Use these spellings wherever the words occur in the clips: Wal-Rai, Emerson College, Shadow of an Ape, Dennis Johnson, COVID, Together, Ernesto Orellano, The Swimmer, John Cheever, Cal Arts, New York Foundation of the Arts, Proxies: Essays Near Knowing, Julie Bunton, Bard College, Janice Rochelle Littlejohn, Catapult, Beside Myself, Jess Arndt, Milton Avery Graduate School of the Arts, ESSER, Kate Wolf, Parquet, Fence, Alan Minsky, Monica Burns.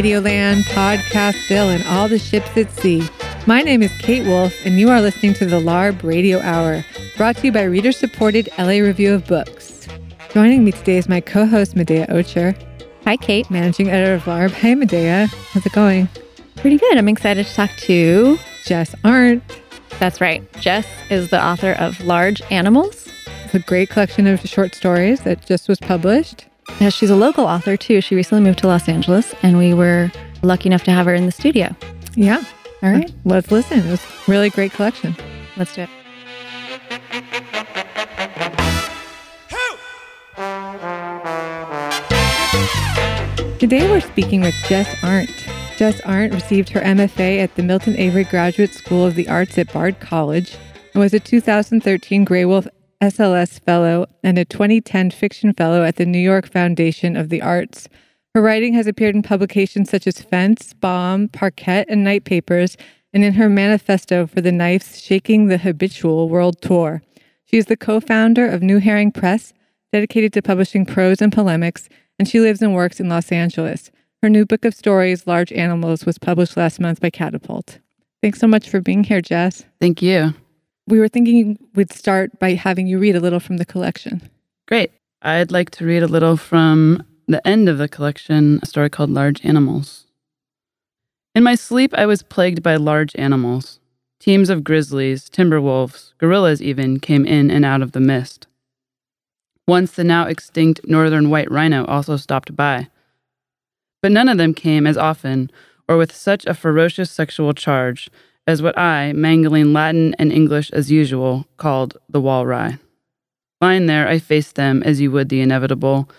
Radioland, Podcastville, and all the ships at sea. My name is Kate Wolf, and you are listening to the LARB Radio Hour, brought to you by Reader Supported LA Review of Books. Joining me today is my co-host, Medea Ocher. Hi, Kate. Managing editor of LARB. Hey, Medea. How's it going? Pretty good. I'm excited to talk to Jess Arndt. That's right. Jess is the author of Large Animals. It's a great collection of short stories that just was published. Yeah, she's a local author, too. She recently moved to Los Angeles, and we were lucky enough to have her in the studio. Yeah. All right. Let's listen. It was a really great collection. Let's do it. Today, we're speaking with Jess Arndt. Jess Arndt received her MFA at the Milton Avery Graduate School of the Arts at Bard College and was a 2013 Gray Wolf SLS Fellow and a 2010 Fiction Fellow at the New York Foundation of the Arts. Her writing has appeared in publications such as Fence, Bomb, Parquet, and Night Papers, and in her manifesto for the Knife's Shaking the Habitual World Tour. She is the co-founder of New Herring Press, dedicated to publishing prose and polemics, and she lives and works in Los Angeles. Her new book of stories, Large Animals, was published last month by Catapult. Thanks so much for being here, Jess. Thank you. We were thinking we'd start by having you read a little from the collection. Great. I'd like to read a little from the end of the collection, a story called Large Animals. In my sleep, I was plagued by large animals. Teams of grizzlies, timber wolves, gorillas even, came in and out of the mist. Once the now extinct northern white rhino also stopped by. But none of them came as often, or with such a ferocious sexual charge, as what I, mangling Latin and English as usual, called the Wal-Rai. Lying there, I faced them as you would the inevitable.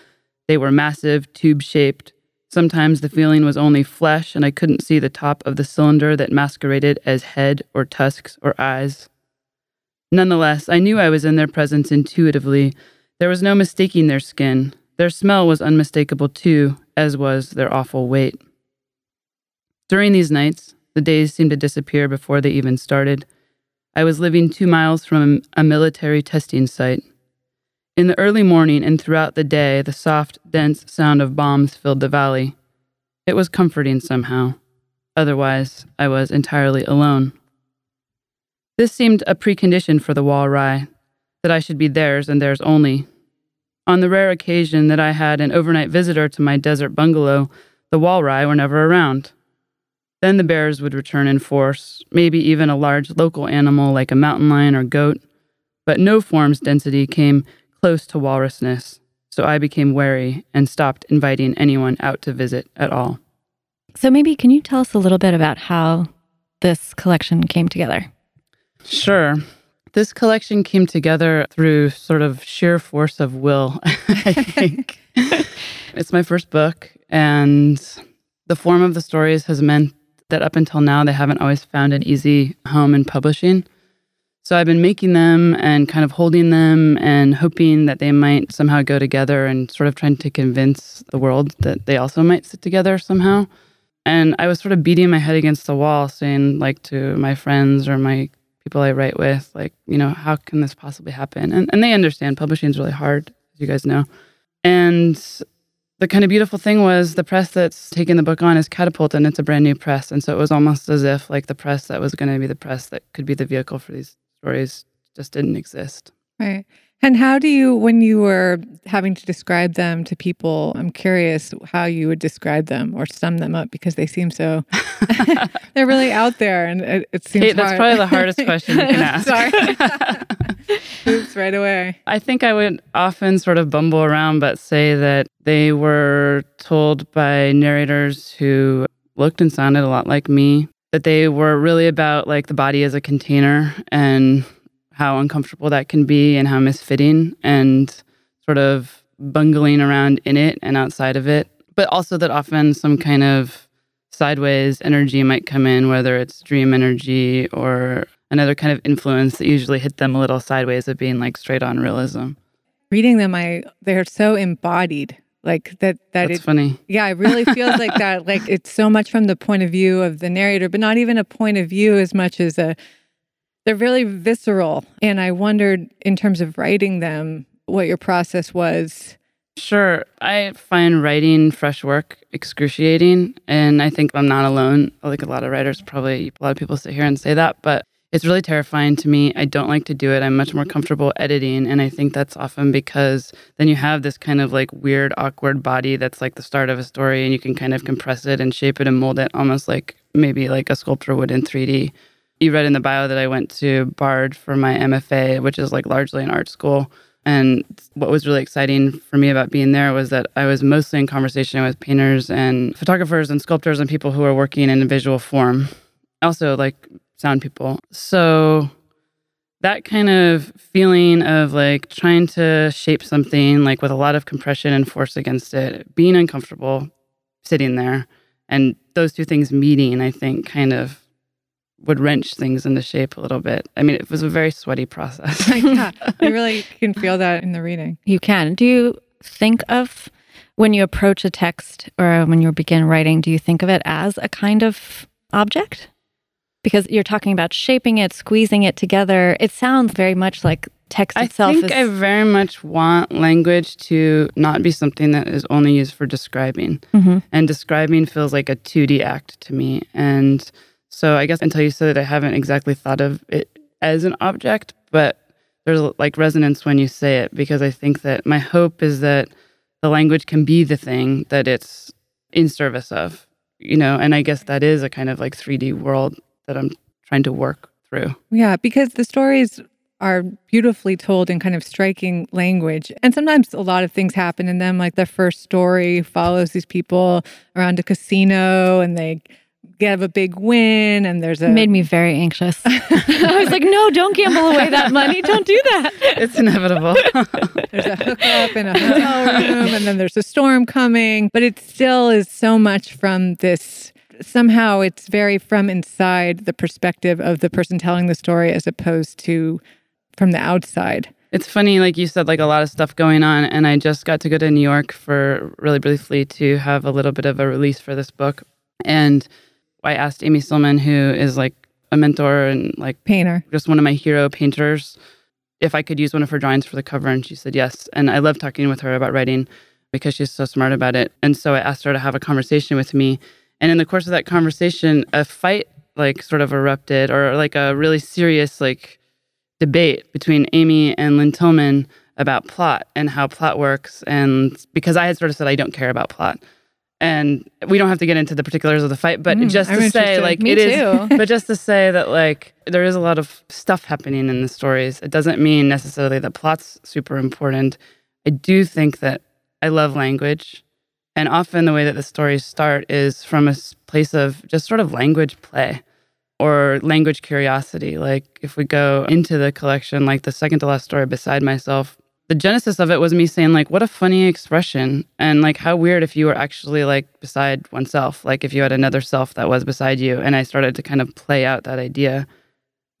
They were massive, tube-shaped. Sometimes the feeling was only flesh, and I couldn't see the top of the cylinder that masqueraded as head or tusks or eyes. Nonetheless, I knew I was in their presence intuitively. There was no mistaking their skin. Their smell was unmistakable too, as was their awful weight. During these nights, the days seemed to disappear before they even started. I was living 2 miles from a military testing site. In the early morning and throughout the day, the soft, dense sound of bombs filled the valley. It was comforting somehow. Otherwise, I was entirely alone. This seemed a precondition for the Wal-Rai, that I should be theirs and theirs only. On the rare occasion that I had an overnight visitor to my desert bungalow, the Wal-Rai were never around. Then the bears would return in force, maybe even a large local animal like a mountain lion or goat, but no form's density came close to walrusness, so I became wary and stopped inviting anyone out to visit at all. So maybe can you tell us a little bit about how this collection came together? Sure. This collection came together through sort of sheer force of will, I think. It's my first book, and the form of the stories has meant that up until now, they haven't always found an easy home in publishing. So I've been making them and kind of holding them and hoping that they might somehow go together and sort of trying to convince the world that they also might sit together somehow. And I was sort of beating my head against the wall, saying like to my friends or my people I write with, like, you know, how can this possibly happen? And they understand publishing is really hard, as you guys know. And the kind of beautiful thing was the press that's taking the book on is Catapult, and it's a brand new press. And so it was almost as if like the press that was going to be the press that could be the vehicle for these stories just didn't exist. Right. And how do you, when you were having to describe them to people, I'm curious how you would describe them or sum them up, because they seem so, they're really out there, and it seems hard. That's probably the hardest question you can ask. Sorry. Oops, right away. I think I would often sort of bumble around, but say that they were told by narrators who looked and sounded a lot like me, that they were really about like the body as a container and how uncomfortable that can be and how misfitting and sort of bungling around in it and outside of it. But also that often some kind of sideways energy might come in, whether it's dream energy or another kind of influence that usually hit them a little sideways of being like straight on realism. Reading them, they're so embodied. Like that it's funny. Yeah, it really feels like that. Like it's so much from the point of view of the narrator, but not even a point of view as much as they're really visceral. And I wondered, in terms of writing them, what your process was Sure. I find writing fresh work excruciating, and I think I'm not alone. Like a lot of writers, probably a lot of people sit here and say that, but it's really terrifying to me. I don't like to do it. I'm much more comfortable editing, and I think that's often because then you have this kind of like weird, awkward body that's like the start of a story, and you can kind of compress it and shape it and mold it almost like maybe like a sculptor would in 3D. You read in the bio that I went to Bard for my MFA, which is like largely an art school. And what was really exciting for me about being there was that I was mostly in conversation with painters and photographers and sculptors and people who are working in a visual form. Also, like, sound people. So that kind of feeling of like trying to shape something like with a lot of compression and force against it, being uncomfortable, sitting there, and those two things meeting, I think kind of would wrench things into shape a little bit. I mean, it was a very sweaty process. Yeah, you really can feel that in the reading. You can. Do you think of when you approach a text or when you begin writing, do you think of it as a kind of object? Because you're talking about shaping it, squeezing it together. It sounds very much like text itself. I think I very much want language to not be something that is only used for describing. Mm-hmm. And describing feels like a 2D act to me. And so I guess until you said it, I haven't exactly thought of it as an object, but there's like resonance when you say it, because I think that my hope is that the language can be the thing that it's in service of, you know, and I guess that is a kind of like 3D world that I'm trying to work through. Yeah, because the stories are beautifully told in kind of striking language. And sometimes a lot of things happen in them, like the first story follows these people around a casino and they have a big win and there's a... It made me very anxious. I was like, no, don't gamble away that money. Don't do that. It's inevitable. There's a hookup in a hotel room and then there's a storm coming. But it still is so much from this... Somehow it's very from inside the perspective of the person telling the story as opposed to from the outside. It's funny, like you said, like a lot of stuff going on, and I just got to go to New York for really briefly to have a little bit of a release for this book. And I asked Amy Silman, who is like a mentor and like painter, just one of my hero painters, if I could use one of her drawings for the cover, and she said yes. And I love talking with her about writing because she's so smart about it. And so I asked her to have a conversation with me. And in the course of that conversation, a fight like sort of erupted, or like a really serious like debate between Amy and Lynn Tillman about plot and how plot works. And because I had sort of said, I don't care about plot. And we don't have to get into the particulars of the fight, but just to say like it is, but just to say that like there is a lot of stuff happening in the stories. It doesn't mean necessarily that plot's super important. I do think that I love language. And often the way that the stories start is from a place of just sort of language play or language curiosity. Like if we go into the collection, like the second to last story, Beside Myself, the genesis of it was me saying like, what a funny expression. And like, how weird if you were actually like beside oneself, like if you had another self that was beside you. And I started to kind of play out that idea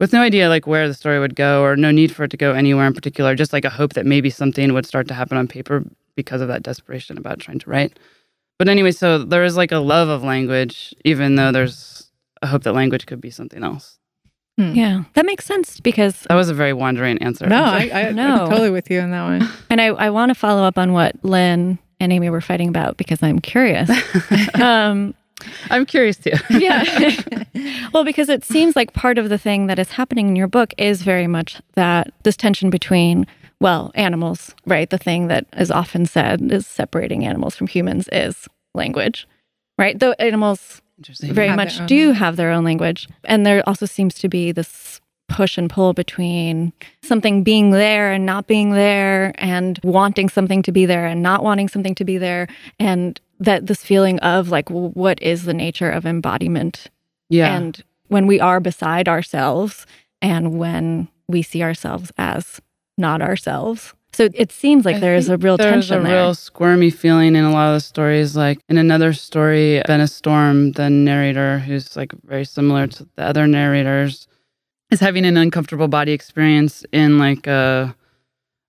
with no idea like where the story would go or no need for it to go anywhere in particular, just like a hope that maybe something would start to happen on paper because of that desperation about trying to write. But anyway, so there is like a love of language, even though there's a hope that language could be something else. Hmm. Yeah, that makes sense because... That was a very wandering answer. No, I'm totally with you on that one. And I want to follow up on what Lynn and Amy were fighting about because I'm curious. I'm curious too. Yeah. Well, because it seems like part of the thing that is happening in your book is very much that this tension between... Well, animals, right? The thing that is often said is separating animals from humans is language, right? Though animals very much do have their own language. And there also seems to be this push and pull between something being there and not being there and wanting something to be there and not wanting something to be there. And that this feeling of like, well, what is the nature of embodiment? Yeah. And when we are beside ourselves and when we see ourselves as not ourselves. So it seems like there is a real tension there. There's a real squirmy feeling in a lot of the stories. Like in another story, Benistorm, the narrator, who's like very similar to the other narrators, is having an uncomfortable body experience in like a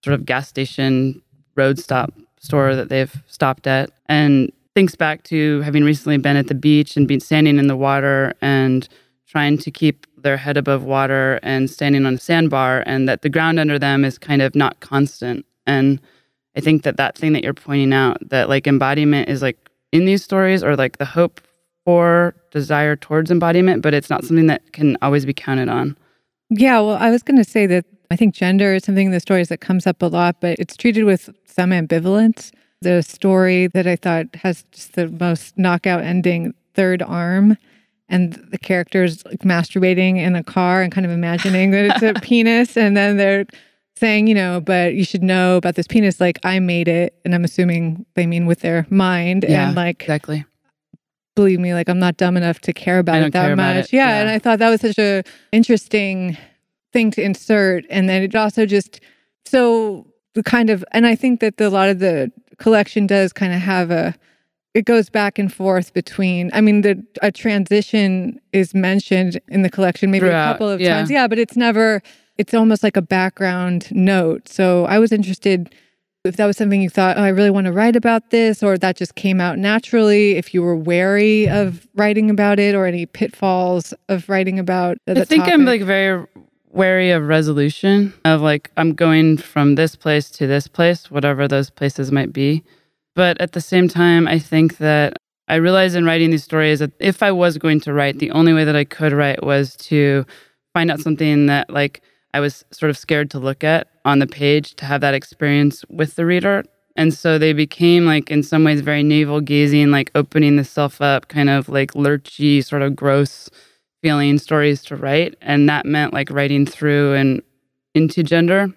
sort of gas station road stop store that they've stopped at, and thinks back to having recently been at the beach and been standing in the water and trying to keep their head above water and standing on a sandbar, and that the ground under them is kind of not constant. And I think that that thing that you're pointing out, that like embodiment is like in these stories, or like the hope for, desire towards embodiment, but it's not something that can always be counted on. Yeah, well, I was going to say that I think gender is something in the stories that comes up a lot, but it's treated with some ambivalence. The story that I thought has just the most knockout ending, Third Arm, and the characters like masturbating in a car and kind of imagining that it's a penis, and then they're saying, you know, but you should know about this penis, like I made it, and I'm assuming they mean with their mind, yeah, and like exactly. Believe me, like I'm not dumb enough to care about it that much. It. Yeah, and I thought that was such a interesting thing to insert, and then it also just so kind of, and I think that a lot of the collection does kind of have a, it goes back and forth between, I mean, a transition is mentioned in the collection maybe throughout, a couple of times. Yeah, but it's never, it's almost like a background note. So I was interested if that was something you thought, oh, I really want to write about this, or that just came out naturally, if you were wary of writing about it, or any pitfalls of writing about the topic. I think I'm like very wary of resolution, of like, I'm going from this place to this place, whatever those places might be. But at the same time, I think that I realized in writing these stories that if I was going to write, the only way that I could write was to find out something that like I was sort of scared to look at on the page, to have that experience with the reader. And so they became like in some ways very navel-gazing, like opening the self up, kind of like lurchy, sort of gross feeling stories to write. And that meant like writing through and into gender.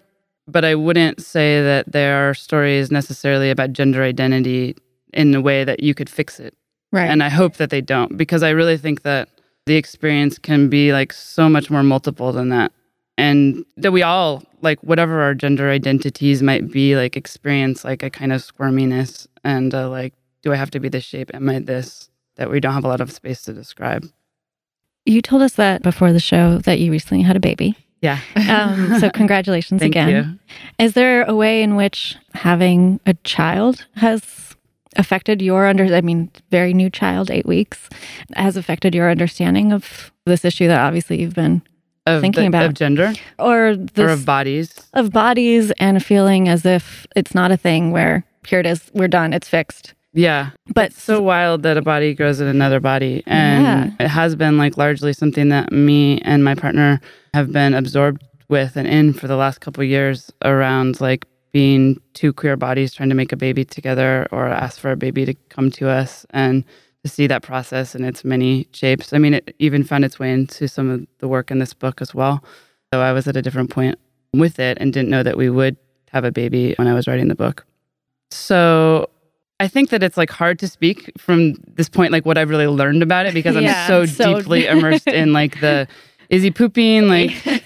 But I wouldn't say that there are stories necessarily about gender identity in a way that you could fix it. Right. And I hope that they don't, because I really think that the experience can be like so much more multiple than that. And that we all, like whatever our gender identities might be, like experience like a kind of squirminess and like, do I have to be this shape? Am I this? That we don't have a lot of space to describe. You told us that before the show that you recently had a baby. Yeah. So congratulations again. Thank you. Is there a way in which having a child has affected your very new child, 8 weeks, has affected your understanding of this issue that obviously you've been thinking about? Of gender? Or of bodies? Of bodies, and a feeling as if it's not a thing where, here it is, we're done, it's fixed. Yeah. But it's so wild that a body grows in another body. And it has been like largely something that me and my partner have been absorbed with and in for the last couple of years, around like being two queer bodies trying to make a baby together, or ask for a baby to come to us, and to see that process in its many shapes. I mean, it even found its way into some of the work in this book as well. So I was at a different point with it and didn't know that we would have a baby when I was writing the book. So I think that it's like hard to speak from this point, like what I've really learned about it, because I'm so deeply immersed in like the, is he pooping? Like,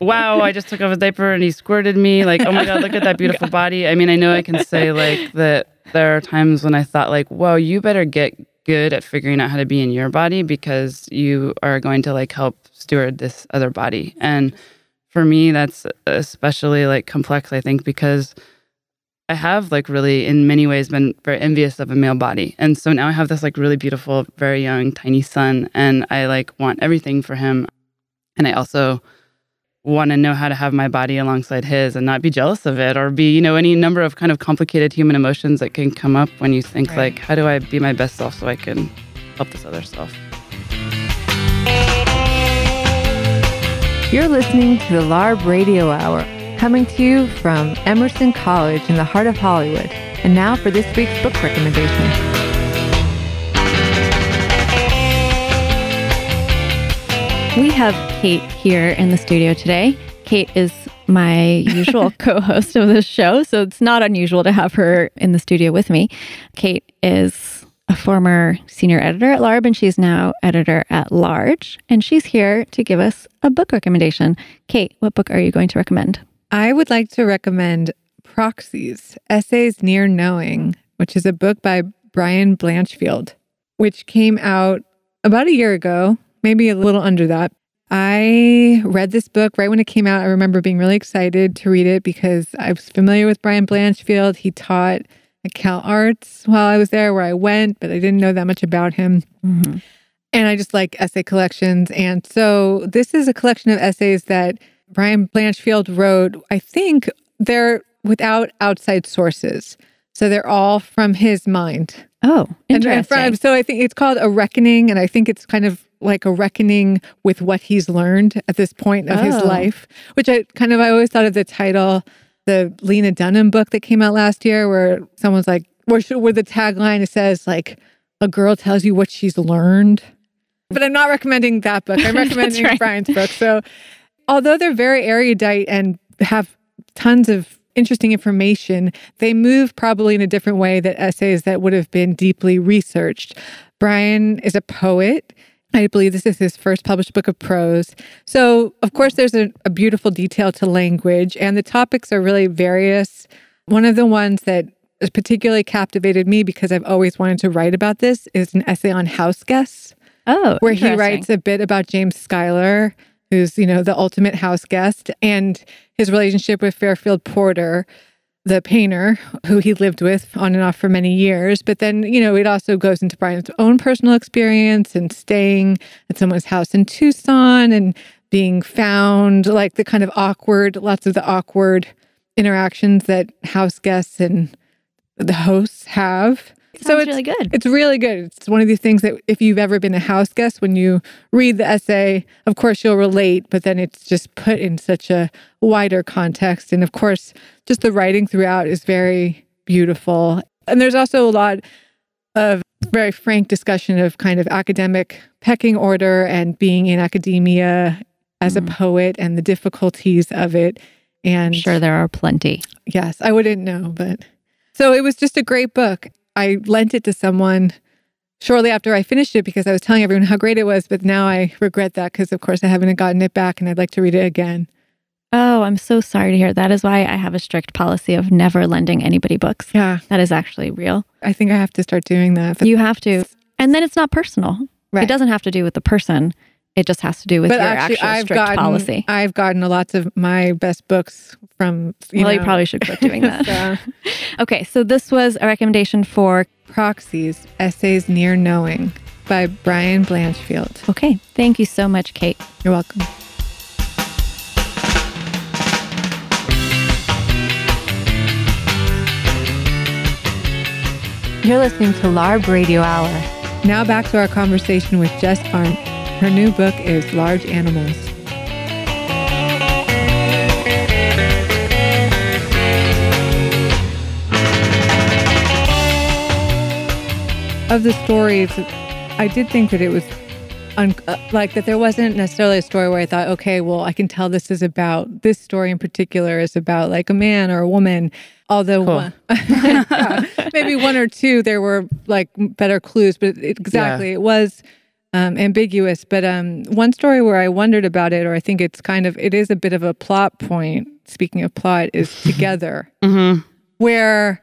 wow, I just took off his diaper and he squirted me. Like, oh my God, look at that beautiful body. I mean, I know I can say like that there are times when I thought like, whoa, you better get good at figuring out how to be in your body, because you are going to like help steward this other body. And for me, that's especially like complex, I think, because I have like really in many ways been very envious of a male body. And so now I have this like really beautiful, very young, tiny son, and I like want everything for him. And I also want to know how to have my body alongside his and not be jealous of it, or be, you know, any number of kind of complicated human emotions that can come up when you think like, how do I be my best self so I can help this other self? You're listening to the LARB Radio Hour, coming to you from Emerson College in the heart of Hollywood. And now for this week's book recommendation. We have Kate here in the studio today. Kate is my usual co-host of this show, so it's not unusual to have her in the studio with me. Kate is a former senior editor at LARB, and she's now editor at Large, and she's here to give us a book recommendation. Kate, what book are you going to recommend? I would like to recommend Proxies: Essays Near Knowing, which is a book by Brian Blanchfield, which came out about a year ago, maybe a little under that. I read this book right when it came out. I remember being really excited to read it because I was familiar with Brian Blanchfield. He taught at Cal Arts while I was there, where I went, but I didn't know that much about him. Mm-hmm. And I just like essay collections. And so this is a collection of essays that Brian Blanchfield wrote. I think they're without outside sources. So they're all from his mind. Oh, interesting. So I think it's called A Reckoning, and I think it's kind of like a reckoning with what he's learned at this point of his life, which I always thought of the title, the Lena Dunham book that came out last year, where someone's like, where the tagline says, like, a girl tells you what she's learned. But I'm not recommending that book. I'm recommending Brian's book. So although they're very erudite and have tons of interesting information, they move probably in a different way than essays that would have been deeply researched. Brian is a poet. I believe this is his first published book of prose. So, of course, there's a beautiful detail to language, and the topics are really various. One of the ones that particularly captivated me, because I've always wanted to write about this, is an essay on house guests. Oh, where he writes a bit about James Schuyler, who's, the ultimate house guest, and his relationship with Fairfield Porter, the painter who he lived with on and off for many years. But then, it also goes into Brian's own personal experience and staying at someone's house in Tucson and being found, like the kind of awkward interactions that house guests and the hosts have. So it's really good. It's really good. It's one of these things that if you've ever been a house guest, when you read the essay, of course, you'll relate, but then it's just put in such a wider context. And of course, just the writing throughout is very beautiful. And there's also a lot of very frank discussion of kind of academic pecking order and being in academia as a poet and the difficulties of it. And I'm sure there are plenty. Yes, I wouldn't know, but... So it was just a great book. I lent it to someone shortly after I finished it because I was telling everyone how great it was, but now I regret that because, of course, I haven't gotten it back and I'd like to read it again. Oh, I'm so sorry to hear. That is why I have a strict policy of never lending anybody books. Yeah. That is actually real. I think I have to start doing that. You have to. And then it's not personal. Right. It doesn't have to do with the person. It just has to do with your actual strict policy. I've gotten lots of my best books from, you probably should quit doing that. Okay, so this was a recommendation for Proxies: Essays Near Knowing by Brian Blanchfield. Okay, thank you so much, Kate. You're welcome. You're listening to LARB Radio Hour. Now back to our conversation with Jess Arndt. Her new book is Large Animals. Of the stories, I did think that it was, that there wasn't necessarily a story where I thought, okay, well, I can tell this story in particular is about like a man or a woman. Although maybe one or two, there were like better clues, but it was... ambiguous, but one story where I wondered about it, or I think it is a bit of a plot point, speaking of plot, is Together, where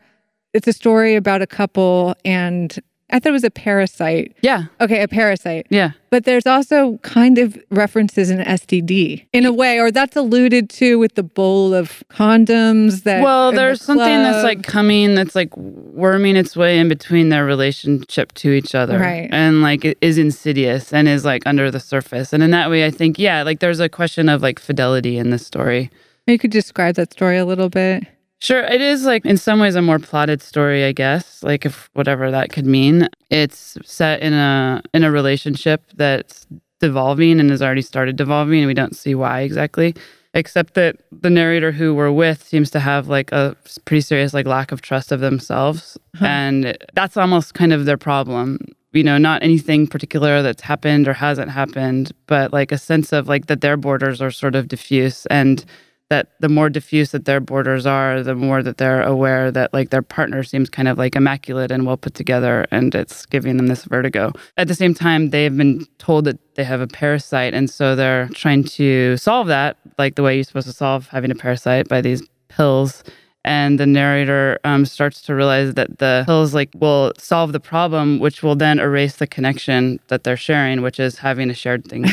it's a story about a couple, and I thought it was a parasite. Yeah. Okay, a parasite. Yeah. But there's also kind of references in STD, in a way, or that's alluded to with the bowl of condoms that... Well, there's something that's like coming, that's like worming its way in between their relationship to each other. Right. And like it is insidious and is like under the surface. And in that way, I think, like there's a question of like fidelity in this story. You could describe that story a little bit. Sure. It is like in some ways a more plotted story, I guess, like if whatever that could mean. It's set in a relationship that's devolving and has already started devolving, and we don't see why exactly, except that the narrator who we're with seems to have like a pretty serious like lack of trust of themselves. And that's almost kind of their problem. Not anything particular that's happened or hasn't happened, but like a sense of like that their borders are sort of diffuse, and that the more diffuse that their borders are, the more that they're aware that like their partner seems kind of like immaculate and well put together, and it's giving them this vertigo. At the same time, they've been told that they have a parasite, and so they're trying to solve that, like the way you're supposed to solve having a parasite, by these pills. And the narrator starts to realize that the pills like will solve the problem, which will then erase the connection that they're sharing, which is having a shared thing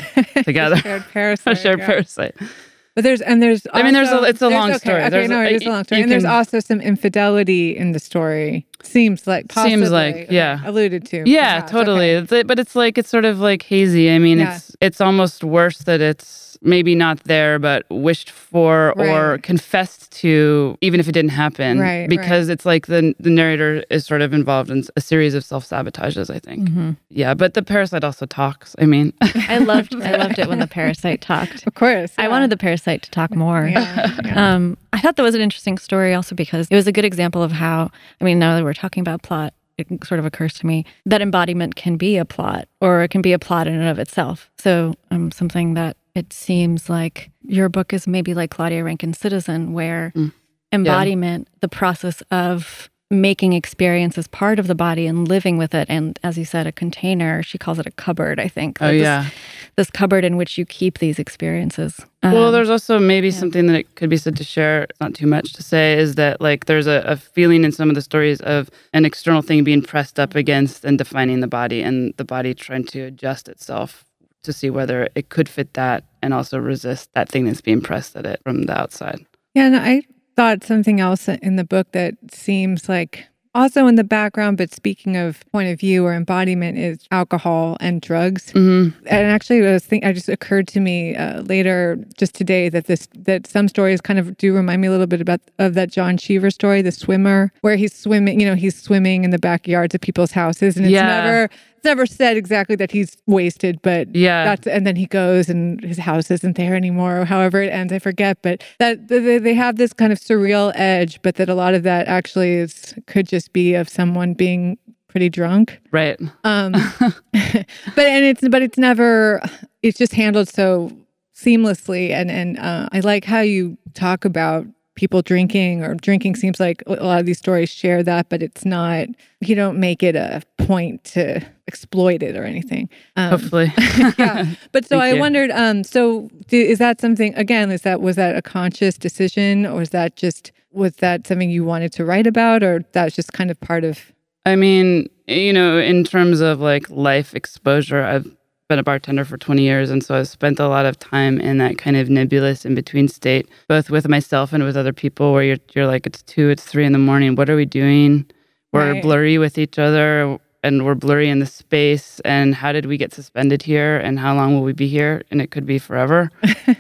together. A shared parasite. But there's a long story. Okay, it is a long story. And there's also some infidelity in the story. Seems like, alluded to. Yeah, perhaps. Totally. Okay. But it's like, it's sort of like hazy. I mean, it's it's almost worse that it's maybe not there, but wished for or confessed to, even if it didn't happen. Right, because it's like the narrator is sort of involved in a series of self-sabotages, I think. Mm-hmm. Yeah, but the parasite also talks, I mean. I loved it when the parasite talked. Of course. Yeah. I wanted the parasite to talk more. Yeah, yeah. I thought that was an interesting story also because it was a good example of how, I mean, now that we're talking about plot, it sort of occurs to me that embodiment can be a plot, or it can be a plot in and of itself. So something that it seems like your book is maybe like Claudia Rankin's Citizen, where embodiment, the process of making experience as part of the body and living with it, and as you said, a container, she calls it a cupboard, I think. Like this cupboard in which you keep these experiences. Well, there's also maybe something that it could be said to share, it's not too much to say, is that like there's a feeling in some of the stories of an external thing being pressed up against and defining the body, and the body trying to adjust itself to see whether it could fit that and also resist that thing that's being pressed at it from the outside. Yeah, and I thought something else in the book that seems like also in the background, but speaking of point of view or embodiment, is alcohol and drugs. Mm-hmm. And actually, I just occurred to me later, just today, that some stories kind of do remind me a little bit of that John Cheever story, The Swimmer, where he's swimming in the backyards of people's houses, and it's never said exactly that he's wasted, but and then he goes and his house isn't there anymore, or however it ends, I forget, but that they have this kind of surreal edge, but that a lot of that actually could just be of someone being pretty drunk. Right. But it's never, it's just handled so seamlessly. And I like how you talk about people drinking seems like a lot of these stories share that, but it's not, you don't make it a point to exploit it or anything. Hopefully. Yeah. But so I wondered, is that something, again, was that a conscious decision, or was that something you wanted to write about, or that's just kind of part of? I mean, you know, in terms of like life exposure, I've been a bartender for 20 years, and so I've spent a lot of time in that kind of nebulous in-between state, both with myself and with other people, where you're like, it's 2, it's 3 in the morning, what are we doing? We're blurry with each other, and we're blurry in the space, and how did we get suspended here, and how long will we be here, and it could be forever.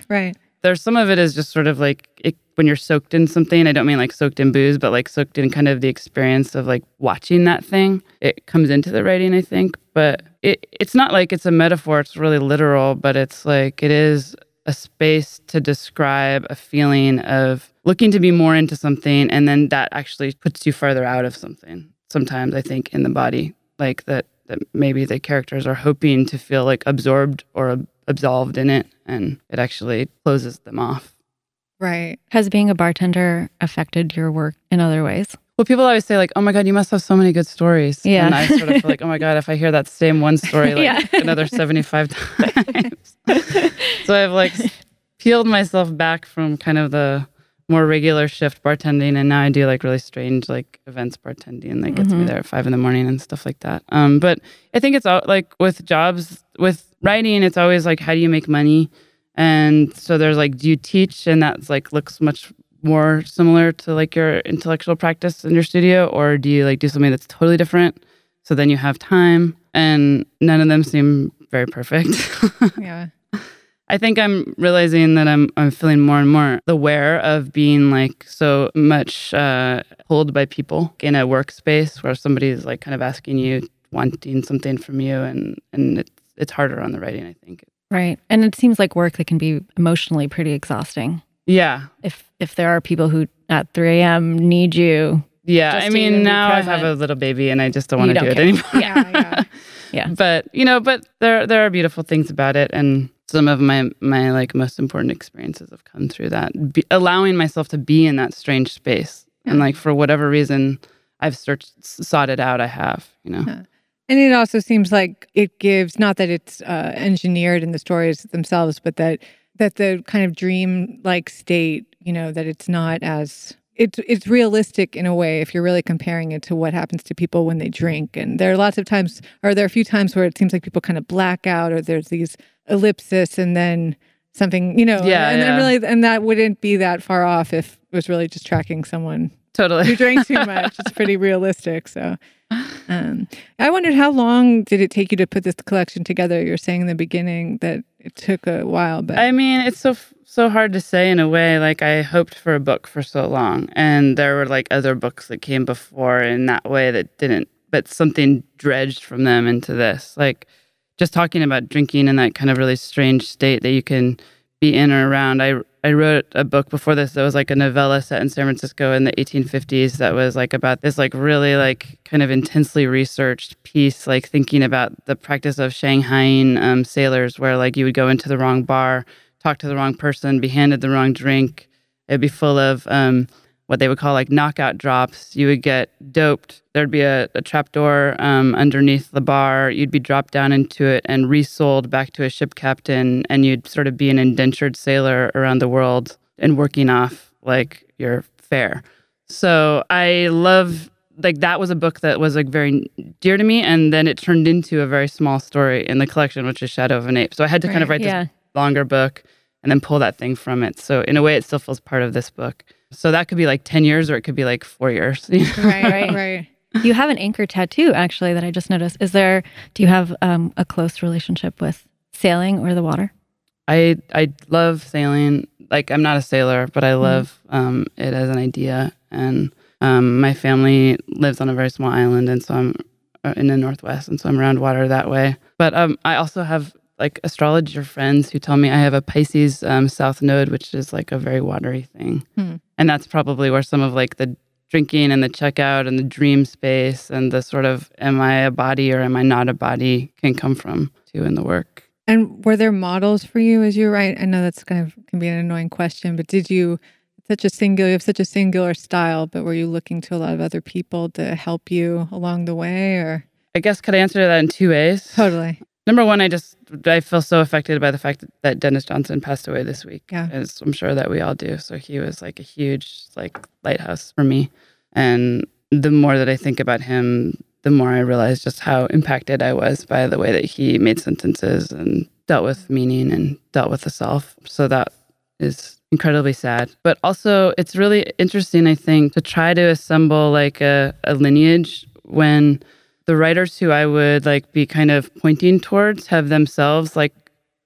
Right. There's some of it is just sort of like, when you're soaked in something, I don't mean like soaked in booze, but like soaked in kind of the experience of like watching that thing, it comes into the writing, I think. But it's not like it's a metaphor, it's really literal, but it's like it is a space to describe a feeling of looking to be more into something, and then that actually puts you further out of something. Sometimes I think in the body, like that maybe the characters are hoping to feel like absorbed or absolved in it, and it actually closes them off. Right. Has being a bartender affected your work in other ways? Well, people always say like, oh my God, you must have so many good stories. Yeah. And I sort of feel like, oh my God, if I hear that same one story like another 75 times. So I've like peeled myself back from kind of the more regular shift bartending, and now I do like really strange like events bartending that gets me there at 5 a.m. and stuff like that. But I think it's all like with jobs, with writing, it's always like, how do you make money? And so there's like, do you teach? And that's like looks much more similar to like your intellectual practice in your studio, or do you like do something that's totally different? So then you have time, and none of them seem very perfect. Yeah. I think I'm realizing that I'm feeling more and more aware of being like so much pulled by people in a workspace where somebody's like kind of asking you, wanting something from you, and it's harder on the writing, I think. Right. And it seems like work that can be emotionally pretty exhausting. Yeah. If there are people who at 3 a.m. need you. Yeah. I mean, now I have a little baby and I just don't want to do it anymore. Yeah. Yeah. But, you know, but there are beautiful things about it. And some of my like most important experiences have come through that. Allowing myself to be in that strange space. Yeah. And like for whatever reason, I've sought it out. I have, you know. Yeah. And it also seems like it gives, not that it's engineered in the stories themselves, but that the kind of dream-like state, you know, that it's not as, it's realistic in a way if you're really comparing it to what happens to people when they drink. And there are lots of times, or there are a few times where it seems like people kind of black out, or there's these ellipses and then something, you know, and then really, and that wouldn't be that far off if it was really just tracking someone Totally. You drank too much. It's pretty realistic. So I wondered, how long did it take you to put this collection together? You're saying in the beginning that it took a while, but I mean, it's so hard to say in a way. Like, I hoped for a book for so long, and there were like other books that came before in that way that didn't, but something dredged from them into this. Like, just talking about drinking in that kind of really strange state that you can be in or around. I wrote a book before this that was like a novella set in San Francisco in the 1850s that was like about this like really like kind of intensely researched piece, like thinking about the practice of Shanghaiing sailors, where like you would go into the wrong bar, talk to the wrong person, be handed the wrong drink. It'd be full of what they would call like knockout drops. You would get doped. There'd be a trapdoor underneath the bar. You'd be dropped down into it and resold back to a ship captain, and you'd sort of be an indentured sailor around the world and working off like your fare. So I love, like, that was a book that was like very dear to me, and then it turned into a very small story in the collection, which is Shadow of an Ape. So I had to kind of write this longer book and then pull that thing from it. So in a way, it still feels part of this book. So that could be like 10 years or it could be like 4 years. Right. You have an anchor tattoo, actually, that I just noticed. Do you have a close relationship with sailing or the water? I love sailing. Like, I'm not a sailor, but I love it as an idea. And my family lives on a very small island, and so I'm in the Northwest, and so I'm around water that way. But I also have like astrologer friends who tell me I have a Pisces south node, which is like a very watery thing. And that's probably where some of like the drinking and the checkout and the dream space and the sort of, am I a body or am I not a body, can come from too in the work. And were there models for you as you write? I know that's kind of can be an annoying question, but you have such a singular style, but were you looking to a lot of other people to help you along the way, or? I guess could I answer that in two ways? Totally. Number one, I feel so affected by the fact that Dennis Johnson passed away this week, as I'm sure that we all do. So he was like a huge like lighthouse for me. And the more that I think about him, the more I realize just how impacted I was by the way that he made sentences and dealt with meaning and dealt with the self. So that is incredibly sad. But also, it's really interesting, I think, to try to assemble like a lineage when the writers who I would like be kind of pointing towards have themselves like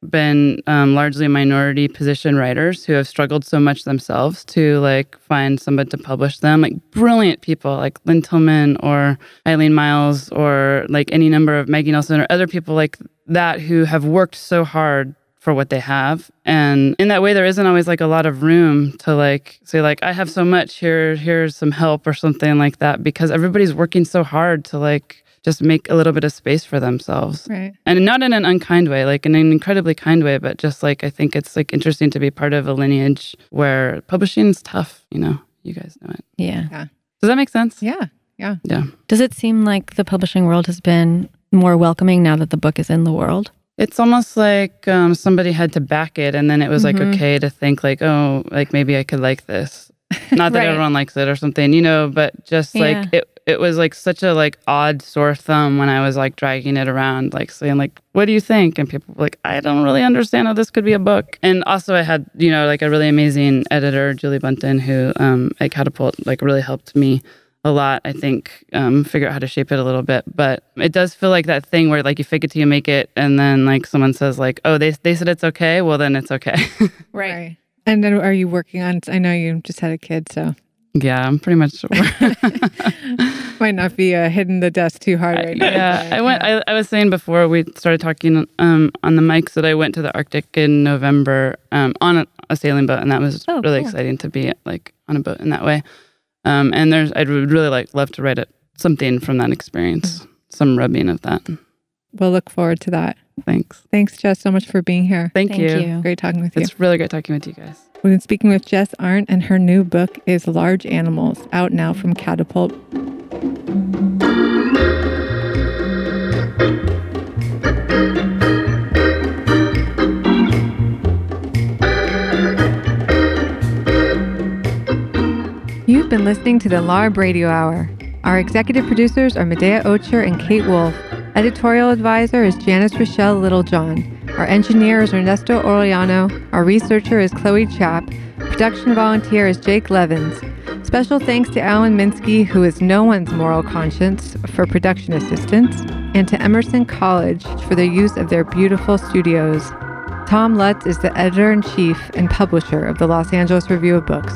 been largely minority position writers who have struggled so much themselves to like find somebody to publish them. Like brilliant people like Lynn Tillman or Eileen Miles or like any number of Maggie Nelson or other people like that who have worked so hard for what they have. And in that way, there isn't always like a lot of room to like say like, I have so much, here's some help or something like that, because everybody's working so hard to like just make a little bit of space for themselves. Right. And not in an unkind way, like in an incredibly kind way, but just like, I think it's like interesting to be part of a lineage where publishing is tough, you know, you guys know it. Yeah. Does that make sense? Yeah. Does it seem like the publishing world has been more welcoming now that the book is in the world? It's almost like somebody had to back it, and then it was like okay to think like, oh, like maybe I could like this. Not that everyone likes it or something, you know, but just like it was like such a like odd sore thumb when I was like dragging it around, like saying like, what do you think? And people were like, I don't really understand how this could be a book. And also I had, you know, like a really amazing editor, Julie Bunton, who at Catapult like really helped me a lot, I think, figure out how to shape it a little bit. But it does feel like that thing where like you fake it till you make it, and then like someone says like, oh, they said it's okay, well then it's okay. Right. And then are you working on, I know you just had a kid, so. Yeah, I'm pretty much sure. Might not be hitting the desk too hard right now. Yeah, I went. I was saying before we started talking on the mics that I went to the Arctic in November on a sailing boat, and that was really exciting to be like on a boat in that way. And I'd really love to write something from that experience, some rubbing of that. We'll look forward to that. Thanks. Thanks, Jess, so much for being here. Thank you. Great talking with you. It's really great talking with you guys. We've been speaking with Jess Arndt, and her new book is Large Animals, out now from Catapult. You've been listening to the LARB Radio Hour. Our executive producers are Medea Ocher and Kate Wolf. Editorial advisor is Janice Rochelle Littlejohn. Our engineer is Ernesto Orellano. Our researcher is Chloe Chapp. Production volunteer is Jake Levins. Special thanks to Alan Minsky, who is no one's moral conscience, for production assistance, and to Emerson College for the use of their beautiful studios. Tom Lutz is the editor-in-chief and publisher of the Los Angeles Review of Books.